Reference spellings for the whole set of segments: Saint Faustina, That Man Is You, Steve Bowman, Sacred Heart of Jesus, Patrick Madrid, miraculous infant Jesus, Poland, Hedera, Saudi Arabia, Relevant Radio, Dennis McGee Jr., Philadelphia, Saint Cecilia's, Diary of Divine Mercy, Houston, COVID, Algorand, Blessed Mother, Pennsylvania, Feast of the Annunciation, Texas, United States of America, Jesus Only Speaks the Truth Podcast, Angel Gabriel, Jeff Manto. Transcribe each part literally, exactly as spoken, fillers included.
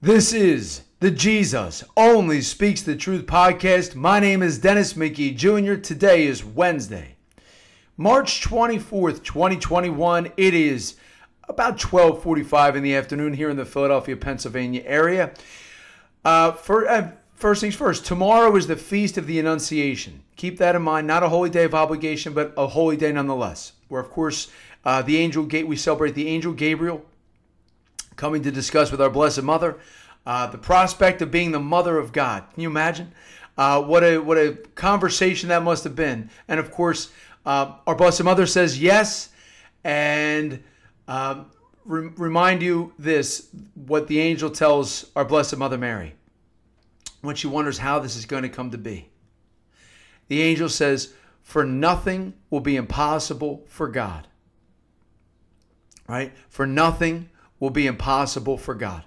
This is the Jesus Only Speaks the Truth Podcast. My name is Dennis McGee Junior Today is Wednesday, March twenty-fourth, twenty twenty-one. It is about twelve forty-five in the afternoon here in the Philadelphia, Pennsylvania area. Uh, for, uh, first things first, tomorrow is the Feast of the Annunciation. Keep that in mind. Not a holy day of obligation, but a holy day nonetheless. Where, of course, uh, the Angel Gate we celebrate the Angel Gabriel coming to discuss with our Blessed Mother uh, the prospect of being the Mother of God. Can you imagine? Uh, what a what a conversation that must have been. And of course, uh, our Blessed Mother says yes. And uh, re- remind you this, what the angel tells our Blessed Mother Mary when she wonders how this is going to come to be. The angel says, "For nothing will be impossible for God." Right? For nothing will be impossible for God.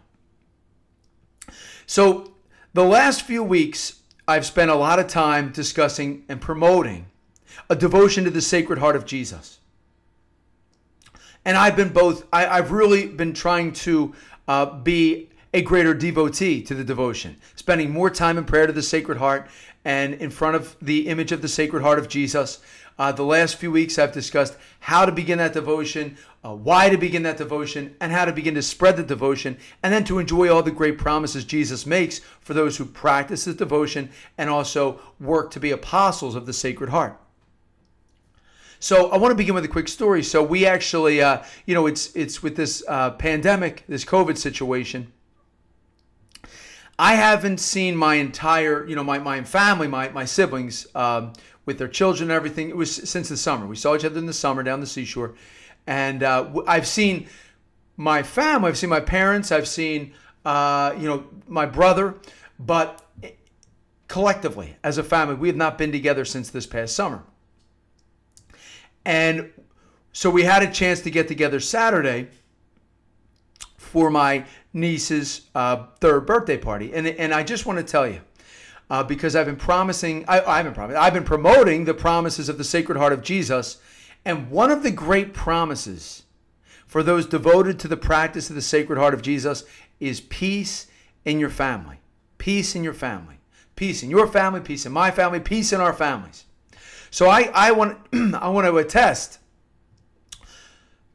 So the last few weeks, I've spent a lot of time discussing and promoting a devotion to the Sacred Heart of Jesus. And I've been both, I, I've really been trying to uh, be a greater devotee to the devotion, spending more time in prayer to the Sacred Heart and in front of the image of the Sacred Heart of Jesus. Uh, the last few weeks, I've discussed how to begin that devotion, uh, why to begin that devotion, and how to begin to spread the devotion, and then to enjoy all the great promises Jesus makes for those who practice the devotion and also work to be apostles of the Sacred Heart. So I want to begin with a quick story. So we actually, uh, you know, it's it's with this uh, pandemic, this COVID situation, I haven't seen my entire, you know, my, my family, my, my siblings, um, with their children and everything. It was since the summer. We saw each other in the summer down the seashore. And uh, I've seen my family. I've seen my parents. I've seen, uh, you know, my brother. But collectively, as a family, we have not been together since this past summer. And so we had a chance to get together Saturday for my niece's uh, third birthday party. And and I just want to tell you, uh, because I've been promising, I, I haven't promised, I've been promoting the promises of the Sacred Heart of Jesus. And one of the great promises for those devoted to the practice of the Sacred Heart of Jesus is peace in your family. Peace in your family. Peace in your family, peace in my family, peace in our families. So I, I want I want to attest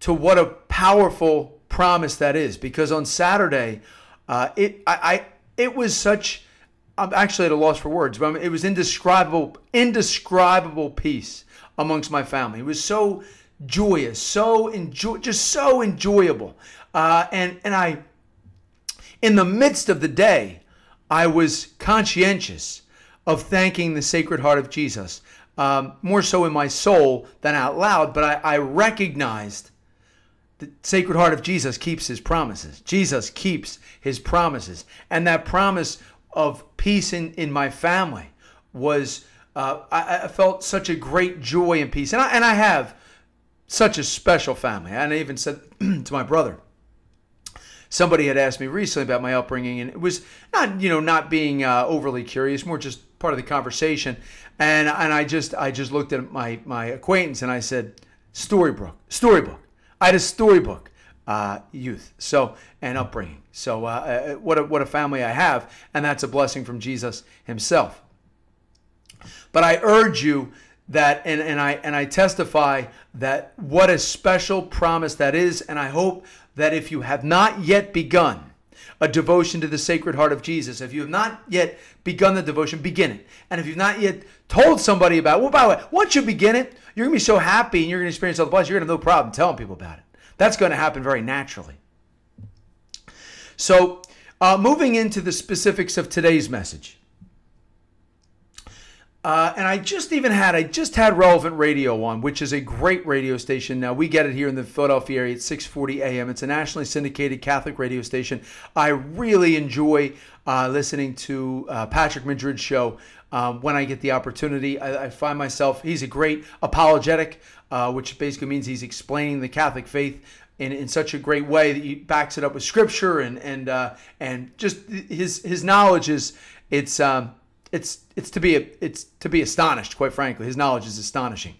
to what a powerful promise that is, because on Saturday, uh, it I, I it was such, I'm actually at a loss for words, but I mean, it was indescribable, indescribable peace amongst my family. It was so joyous, so enjoy, just so enjoyable. Uh, and and I, in the midst of the day, I was conscientious of thanking the Sacred Heart of Jesus, um, more so in my soul than out loud, but I, I recognized the Sacred Heart of Jesus keeps his promises. Jesus keeps his promises. And that promise of peace in, in my family was, uh, I, I felt such a great joy and peace. And I, and I have such a special family. And I even said to my brother, somebody had asked me recently about my upbringing, and it was not, you know, not being uh, overly curious, more just part of the conversation. And and I just I just looked at my, my acquaintance and I said, Storybook, storybook. I had a storybook uh, youth, so and upbringing. So uh, what a, what a family I have, and that's a blessing from Jesus himself. But I urge you that, and, and I and I testify that what a special promise that is, and I hope that if you have not yet begun a devotion to the Sacred Heart of Jesus, if you have not yet begun the devotion, begin it. And if you've not yet told somebody about it, well, by the way, once you begin it, you're going to be so happy and you're going to experience all the blessings, you're going to have no problem telling people about it. That's going to happen very naturally. So uh, moving into the specifics of today's message. Uh, and I just even had, I just had Relevant Radio on, which is a great radio station. Now, we get it here in the Philadelphia area at six forty a.m. It's a nationally syndicated Catholic radio station. I really enjoy uh, listening to uh, Patrick Madrid's show uh, when I get the opportunity. I, I find myself, he's a great apologetic, uh, which basically means he's explaining the Catholic faith in, in such a great way that he backs it up with scripture and and uh, and just his his knowledge is, it's... Um, It's it's to be it's to be astonished, quite frankly. His knowledge is astonishing.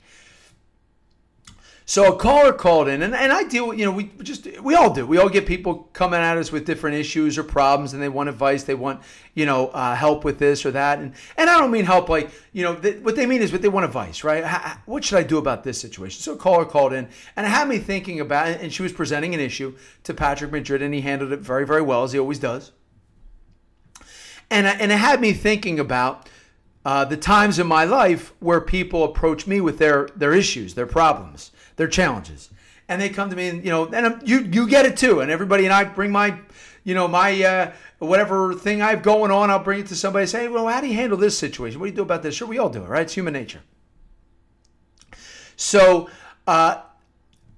So a caller called in, and, and I deal with, you know, we just, we all do. We all get people coming at us with different issues or problems, and they want advice. They want, you know, uh, help with this or that. And and I don't mean help like, you know, th- what they mean is what they want advice, right? How, what should I do about this situation? So a caller called in, and it had me thinking about it, and she was presenting an issue to Patrick Madrid, and he handled it very, very well, as he always does. And, I, and it had me thinking about uh, the times in my life where people approach me with their their issues, their problems, their challenges, and they come to me, and you know, and I'm, you you get it too. And everybody, and I bring my, you know, my uh, whatever thing I've going on, I'll bring it to somebody and say, hey, well, how do you handle this situation? What do you do about this? Sure, we all do it, right? It's human nature. So uh,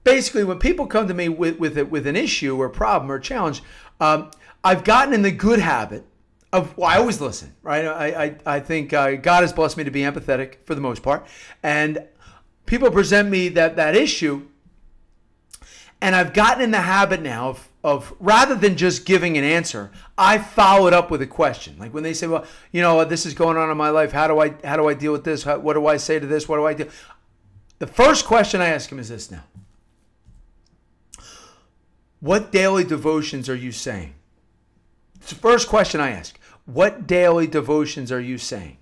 basically, when people come to me with with it, with an issue or problem or challenge, um, I've gotten in the good habit of, well, I always listen, right? I I I think uh, God has blessed me to be empathetic for the most part, and people present me that, that issue, and I've gotten in the habit now of, of rather than just giving an answer, I follow it up with a question. Like when they say, well, you know, this is going on in my life. How do I how do I deal with this? How, what do I say to this? What do I do? The first question I ask them is this now. What daily devotions are you saying? It's the first question I ask. What daily devotions are you saying?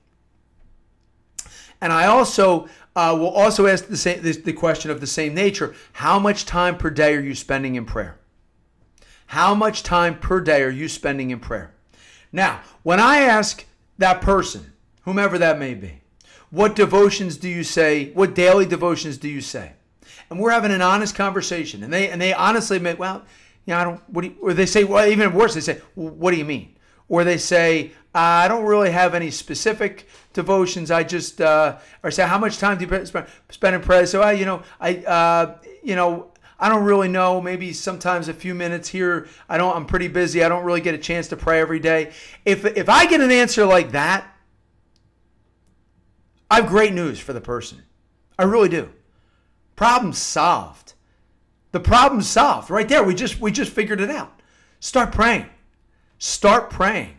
And I also uh, will also ask the, same, the, the question of the same nature. How much time per day are you spending in prayer? How much time per day are you spending in prayer? Now, when I ask that person, whomever that may be, what devotions do you say? What daily devotions do you say? And we're having an honest conversation. And they and they honestly admit, well, you know, I don't, what do you, or they say, well, even worse, they say, well, what do you mean? Or they say, I don't really have any specific devotions. I just, uh, or say, how much time do you spend in prayer? So, I, you know, I, uh, you know, I don't really know. Maybe sometimes a few minutes here. I don't, I'm pretty busy. I don't really get a chance to pray every day. If, if I get an answer like that, I have great news for the person. I really do. Problem solved. The problem solved right there. We just, we just figured it out. Start praying. Start praying.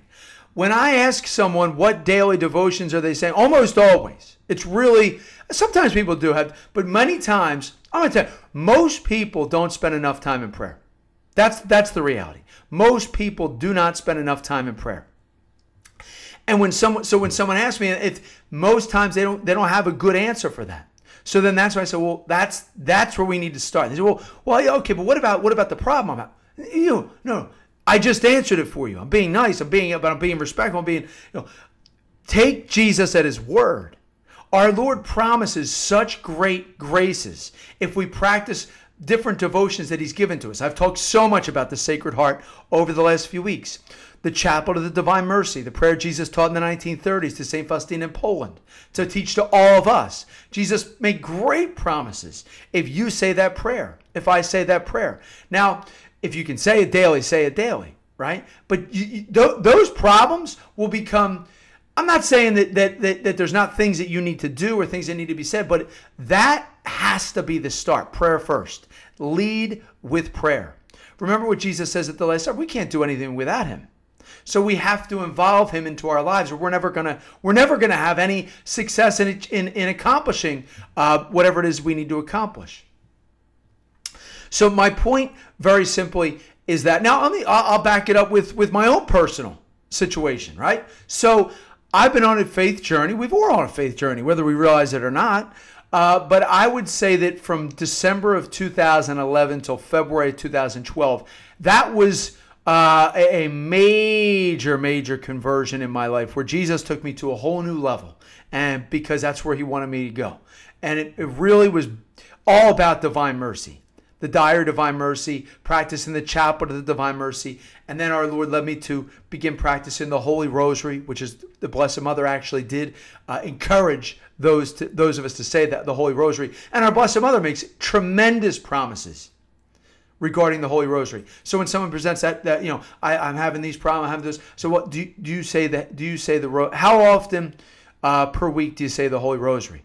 When I ask someone what daily devotions are they saying, almost always, it's really, sometimes people do have, but many times, I'm going to tell you, most people don't spend enough time in prayer. That's, that's the reality. Most people do not spend enough time in prayer. And when someone, so when someone asks me, if most times they don't, they don't have a good answer for that. So then that's why I say, well, that's, that's where we need to start. They say, well, well, okay, but what about, what about the problem? I'm at? You no. I just answered it for you. I'm being nice. I'm being, but I'm being respectful. I'm being, you know, take Jesus at his word. Our Lord promises such great graces if we practice different devotions that he's given to us. I've talked so much about the Sacred Heart over the last few weeks. The Chapel to the Divine Mercy, the prayer Jesus taught in the nineteen thirties to Saint Faustina in Poland, to teach to all of us. Jesus made great promises. If you say that prayer, if I say that prayer. Now, if you can say it daily, say it daily, right? But you, you, th- those problems will become, I'm not saying that, that that that there's not things that you need to do or things that need to be said, but that has to be the start. Prayer first. Lead with prayer. Remember what Jesus says at the Last Supper, we can't do anything without him. So we have to involve him into our lives, or we're never gonna we're never gonna have any success in in, in accomplishing uh, whatever it is we need to accomplish. So my point, very simply, is that now let me, I'll back it up with, with my own personal situation, right? So I've been on a faith journey. We've all on a faith journey, whether we realize it or not. Uh, but I would say that from December of two thousand eleven till February two thousand twelve, that was uh, a major, major conversion in my life where Jesus took me to a whole new level, and because that's where he wanted me to go. And it, it really was all about divine mercy. The Diary of Divine Mercy, practicing the Chapel to the Divine Mercy. And then our Lord led me to begin practicing the Holy Rosary, which is the Blessed Mother actually did uh, encourage those to, those of us to say that, the Holy Rosary. And our Blessed Mother makes tremendous promises regarding the Holy Rosary. So when someone presents that, that you know, I, I'm having these problems, I'm having this. So what do you, do you say that? Do you say the Rosary? How often uh, per week do you say the Holy Rosary?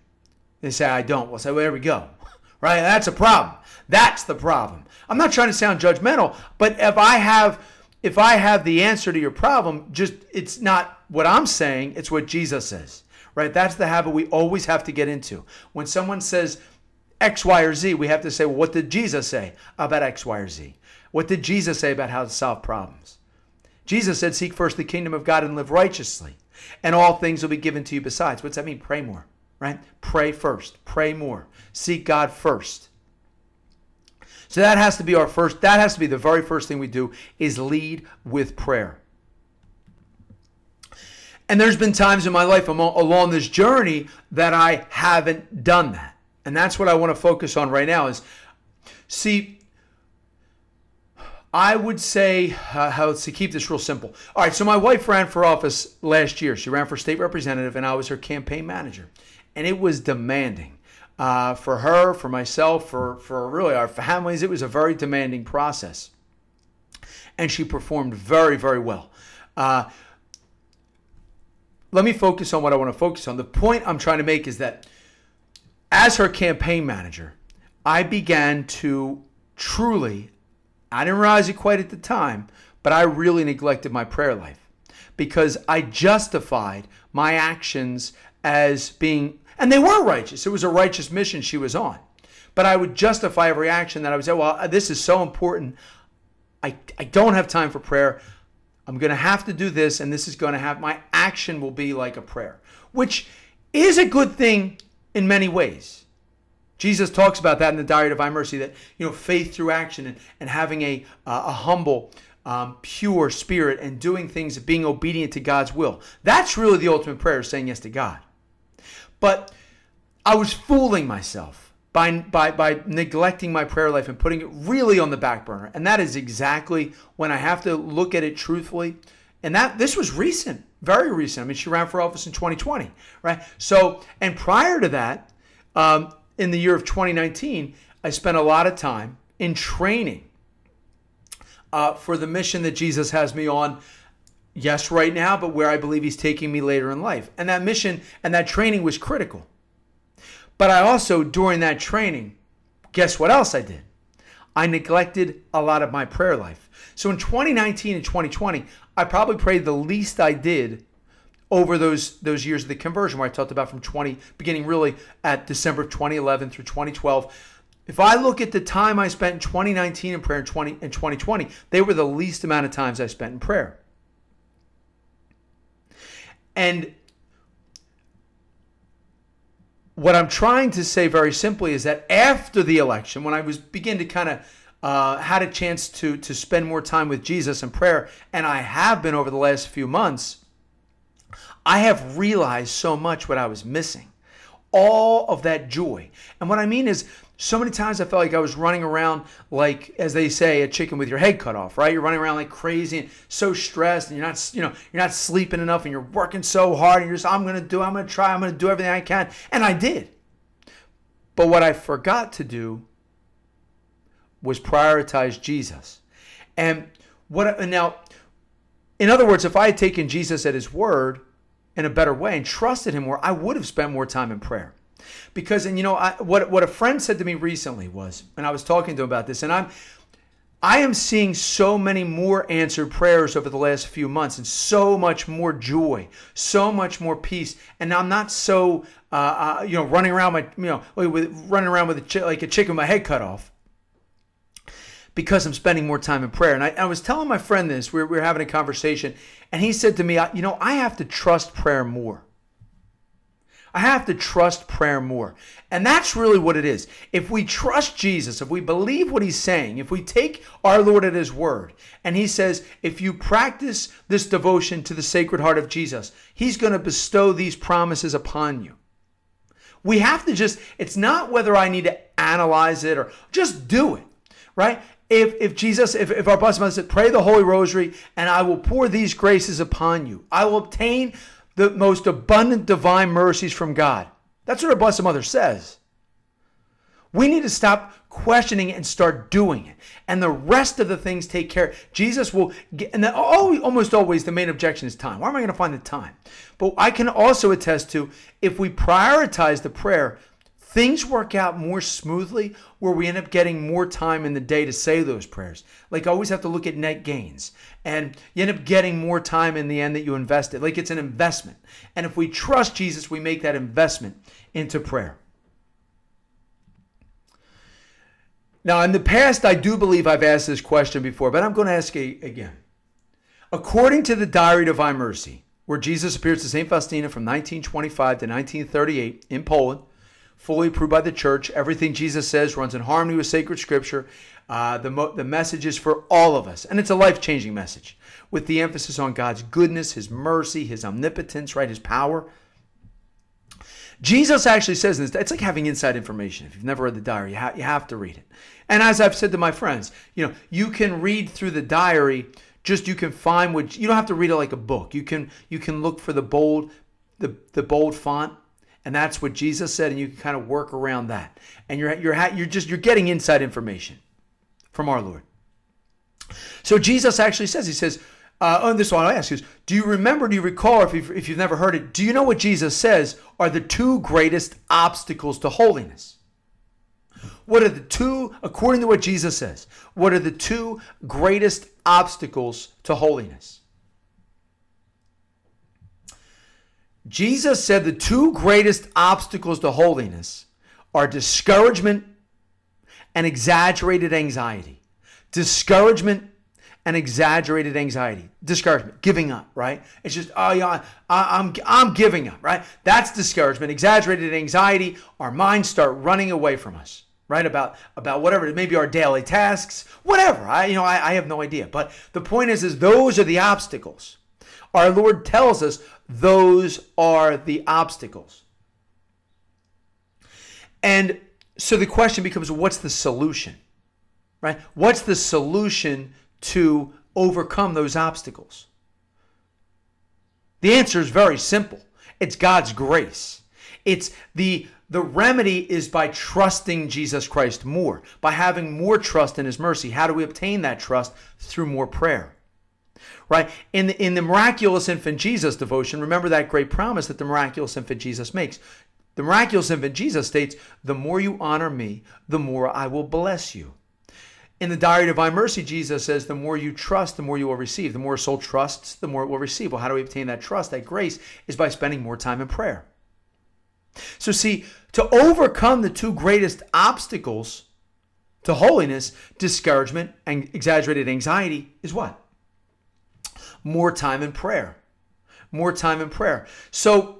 They say, I don't. We'll say, well, there we go. Right? That's a problem. That's the problem. I'm not trying to sound judgmental, but if I have if I have the answer to your problem, just it's not what I'm saying, it's what Jesus says. Right? That's the habit we always have to get into. When someone says X, Y, or Z, we have to say, well, what did Jesus say about X, Y, or Z? What did Jesus say about how to solve problems? Jesus said, seek first the kingdom of God and live righteously, and all things will be given to you besides. What's that mean? Pray more, right? Pray first. Pray more. Seek God first. So that has to be our first, that has to be the very first thing we do, is lead with prayer. And there's been times in my life along this journey that I haven't done that. And that's what I want to focus on right now is, see, I would say, uh, how to keep this real simple. All right, so my wife ran for office last year. She ran for state representative, and I was her campaign manager. And it was demanding uh, for her, for myself, for, for really our families. It was a very demanding process. And she performed very, very well. Uh, let me focus on what I want to focus on. The point I'm trying to make is that as her campaign manager, I began to truly, I didn't realize it quite at the time, but I really neglected my prayer life because I justified my actions as being, and they were righteous. It was a righteous mission she was on, but I would justify every action that I would say, well, this is so important. I, I don't have time for prayer. I'm going to have to do this, and this is going to have, my action will be like a prayer, which is a good thing in many ways. Jesus talks about that in the Diary of Divine Mercy, that, you know, faith through action and, and having a, uh, a humble, um, pure spirit and doing things, being obedient to God's will. That's really the ultimate prayer, saying yes to God. But I was fooling myself by, by, by neglecting my prayer life and putting it really on the back burner. And that is exactly when I have to look at it truthfully. And that this was recent. Very recent. I mean, she ran for office in twenty twenty, right? So, and prior to that, um, in the year of twenty nineteen, I spent a lot of time in training uh, for the mission that Jesus has me on, yes, right now, but where I believe he's taking me later in life. And that mission and that training was critical. But I also, during that training, guess what else I did? I neglected a lot of my prayer life. So in twenty nineteen and twenty twenty, I probably prayed the least I did over those those years of the conversion where I talked about from twenty, beginning really at December of twenty eleven through twenty twelve. If I look at the time I spent in twenty nineteen in prayer and twenty and twenty twenty, they were the least amount of times I spent in prayer. And what I'm trying to say very simply is that after the election, when I was begin to kind of Uh, had a chance to, to spend more time with Jesus and prayer, and I have been over the last few months, I have realized so much what I was missing. All of that joy. And what I mean is, so many times I felt like I was running around like, as they say, a chicken with your head cut off, right? You're running around like crazy and so stressed, and you're not, you know, you're not sleeping enough, and you're working so hard, and you're just, I'm going to do, I'm going to try, I'm going to do everything I can. And I did. But what I forgot to do was prioritize Jesus. And what and now, in other words, if I had taken Jesus at his word in a better way and trusted him more, I would have spent more time in prayer. Because, and you know, I, what, what a friend said to me recently was, and I was talking to him about this, and I'm, I am seeing so many more answered prayers over the last few months, and so much more joy, so much more peace. And I'm not so, uh, uh, you know, running around my, you know, with, running around with a chi- like a chicken with my head cut off, because I'm spending more time in prayer. And I, I was telling my friend this, we were, we were having a conversation, and he said to me, I, you know, I have to trust prayer more. I have to trust prayer more. And that's really what it is. If we trust Jesus, if we believe what he's saying, if we take our Lord at his word, and he says, if you practice this devotion to the Sacred Heart of Jesus, he's going to bestow these promises upon you. We have to just, it's not whether I need to analyze it or just do it, right? If if Jesus, if, if our Blessed Mother said, pray the Holy Rosary, and I will pour these graces upon you. I will obtain the most abundant divine mercies from God. That's what our Blessed Mother says. We need to stop questioning it and start doing it. And the rest of the things take care. Jesus will get, and the, almost always the main objection is time. Where am I going to find the time? But I can also attest to, if we prioritize the prayer, things work out more smoothly, where we end up getting more time in the day to say those prayers. Like, I always have to look at net gains, and you end up getting more time in the end that you invested. Like, it's an investment. And if we trust Jesus, we make that investment into prayer. Now, in the past, I do believe I've asked this question before, but I'm going to ask it again. According to the Diary of Divine Mercy, where Jesus appears to Saint Faustina from nineteen twenty-five to nineteen thirty-eight in Poland, fully approved by the church, everything Jesus says runs in harmony with sacred scripture. Uh, the, mo- the message is for all of us, and it's a life-changing message with the emphasis on God's goodness, his mercy, his omnipotence, right, his power. Jesus actually says this. It's like having inside information. If you've never read the diary, you, ha- you have to read it. And as I've said to my friends, you know, you can read through the diary. Just you can find what you don't have to read it like a book. You can you can look for the bold the the bold font, and that's what Jesus said, and you can kind of work around that. And you're you're you're just you're getting inside information from our Lord. So Jesus actually says, he says, uh, oh, this is what I ask you is, do you remember, do you recall, if you've, if you've never heard it, do you know what Jesus says are the two greatest obstacles to holiness? What are the two, according to what Jesus says, what are the two greatest obstacles to holiness? Jesus said the two greatest obstacles to holiness are discouragement and exaggerated anxiety. Discouragement and exaggerated anxiety. Discouragement, giving up, right? It's just, oh yeah, I, I'm, I'm giving up, right? That's discouragement. Exaggerated anxiety, our minds start running away from us. Right, about about whatever it may be, our daily tasks, whatever. I you know I, I have no idea. But the point is, is those are the obstacles. Our Lord tells us those are the obstacles. And so the question becomes, what's the solution? Right? What's the solution to overcome those obstacles? The answer is very simple. It's God's grace. It's the The remedy is by trusting Jesus Christ more, by having more trust in his mercy. How do we obtain that trust? Through more prayer, right? In the, in the miraculous infant Jesus devotion, remember that great promise that the miraculous infant Jesus makes. The miraculous infant Jesus states, the more you honor me, the more I will bless you. In the Diary of Divine Mercy, Jesus says, the more you trust, the more you will receive. The more a soul trusts, the more it will receive. Well, how do we obtain that trust, that grace? Is by spending more time in prayer. So see, to overcome the two greatest obstacles to holiness, discouragement and exaggerated anxiety, is what? More time in prayer. More time in prayer. So,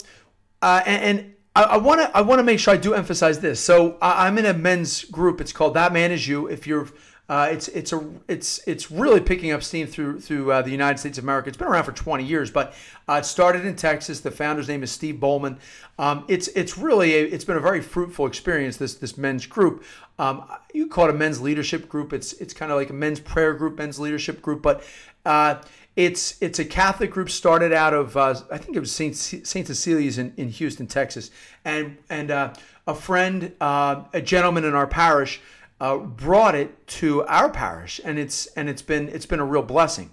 uh, and, and I want to I want to make sure I do emphasize this. So I, I'm in a men's group. It's called That Man Is You. If you're, uh, it's it's a it's it's really picking up steam through through uh, the United States of America. It's been around for twenty years, but uh, it started in Texas. The founder's name is Steve Bowman. Um, it's it's really a, it's been a very fruitful experience. This this men's group. Um, you call it a men's leadership group. It's it's kind of like a men's prayer group, men's leadership group, but. Uh, It's it's a Catholic group started out of, uh, I think it was Saint Saint Cecilia's in, in Houston, Texas. And and uh, a friend, uh, a gentleman in our parish, uh, brought it to our parish. And it's and it's been it's been a real blessing.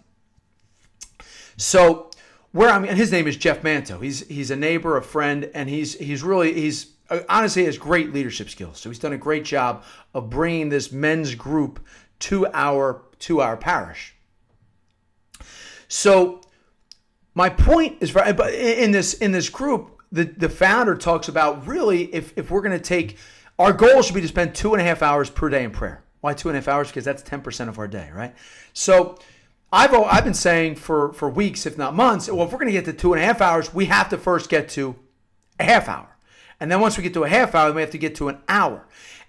So where I'm, and his name is Jeff Manto. He's he's a neighbor, a friend, and he's he's really, he's honestly has great leadership skills. So he's done a great job of bringing this men's group to our to our parish. So my point is, in this in this group, the, the founder talks about really if, if we're going to take, our goal should be to spend two and a half hours per day in prayer. Why two and a half hours? Because that's ten percent of our day, right? So I've I've been saying for, for weeks, if not months, well, if we're going to get to two and a half hours, we have to first get to a half hour. And then once we get to a half hour, then we have to get to an hour.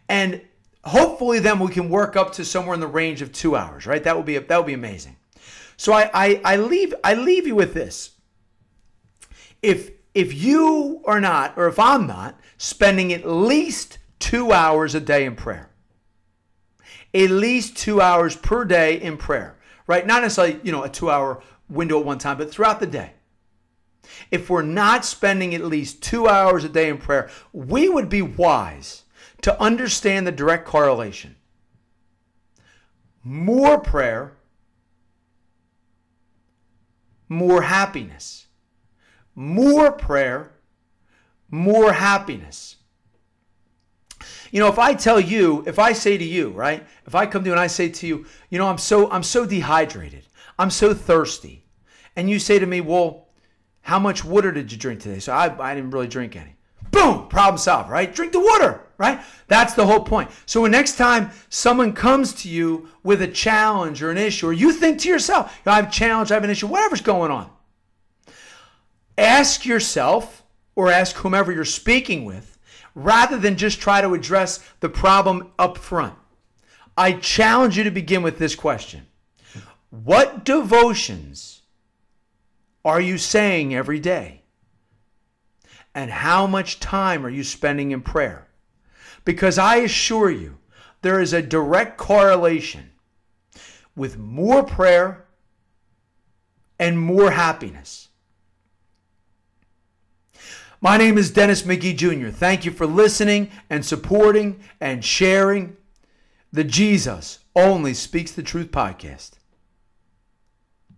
And hopefully then we can work up to somewhere in the range of two hours, right? That would be, that would be amazing. So I, I I leave I leave you with this. If if you are not, or if I'm not, spending at least two hours a day in prayer, at least two hours per day in prayer, right? Not necessarily, you know, a two-hour window at one time, but throughout the day. If we're not spending at least two hours a day in prayer, we would be wise to understand the direct correlation. More prayer, more happiness. More prayer, more happiness. You know, if I tell you, if I say to you, right, if I come to you and I say to you, you know, I'm so, I'm so dehydrated, I'm so thirsty. And you say to me, well, how much water did you drink today? So I, I didn't really drink any. Boom, problem solved, right? Drink the water, right? That's the whole point. So when next time someone comes to you with a challenge or an issue, or you think to yourself, I have a challenge, I have an issue, whatever's going on, ask yourself or ask whomever you're speaking with, rather than just try to address the problem up front. I challenge you to begin with this question. What devotions are you saying every day? And how much time are you spending in prayer? Because I assure you, there is a direct correlation with more prayer and more happiness. My name is Dennis McGee Junior Thank you for listening and supporting and sharing the Jesus Only Speaks the Truth Podcast.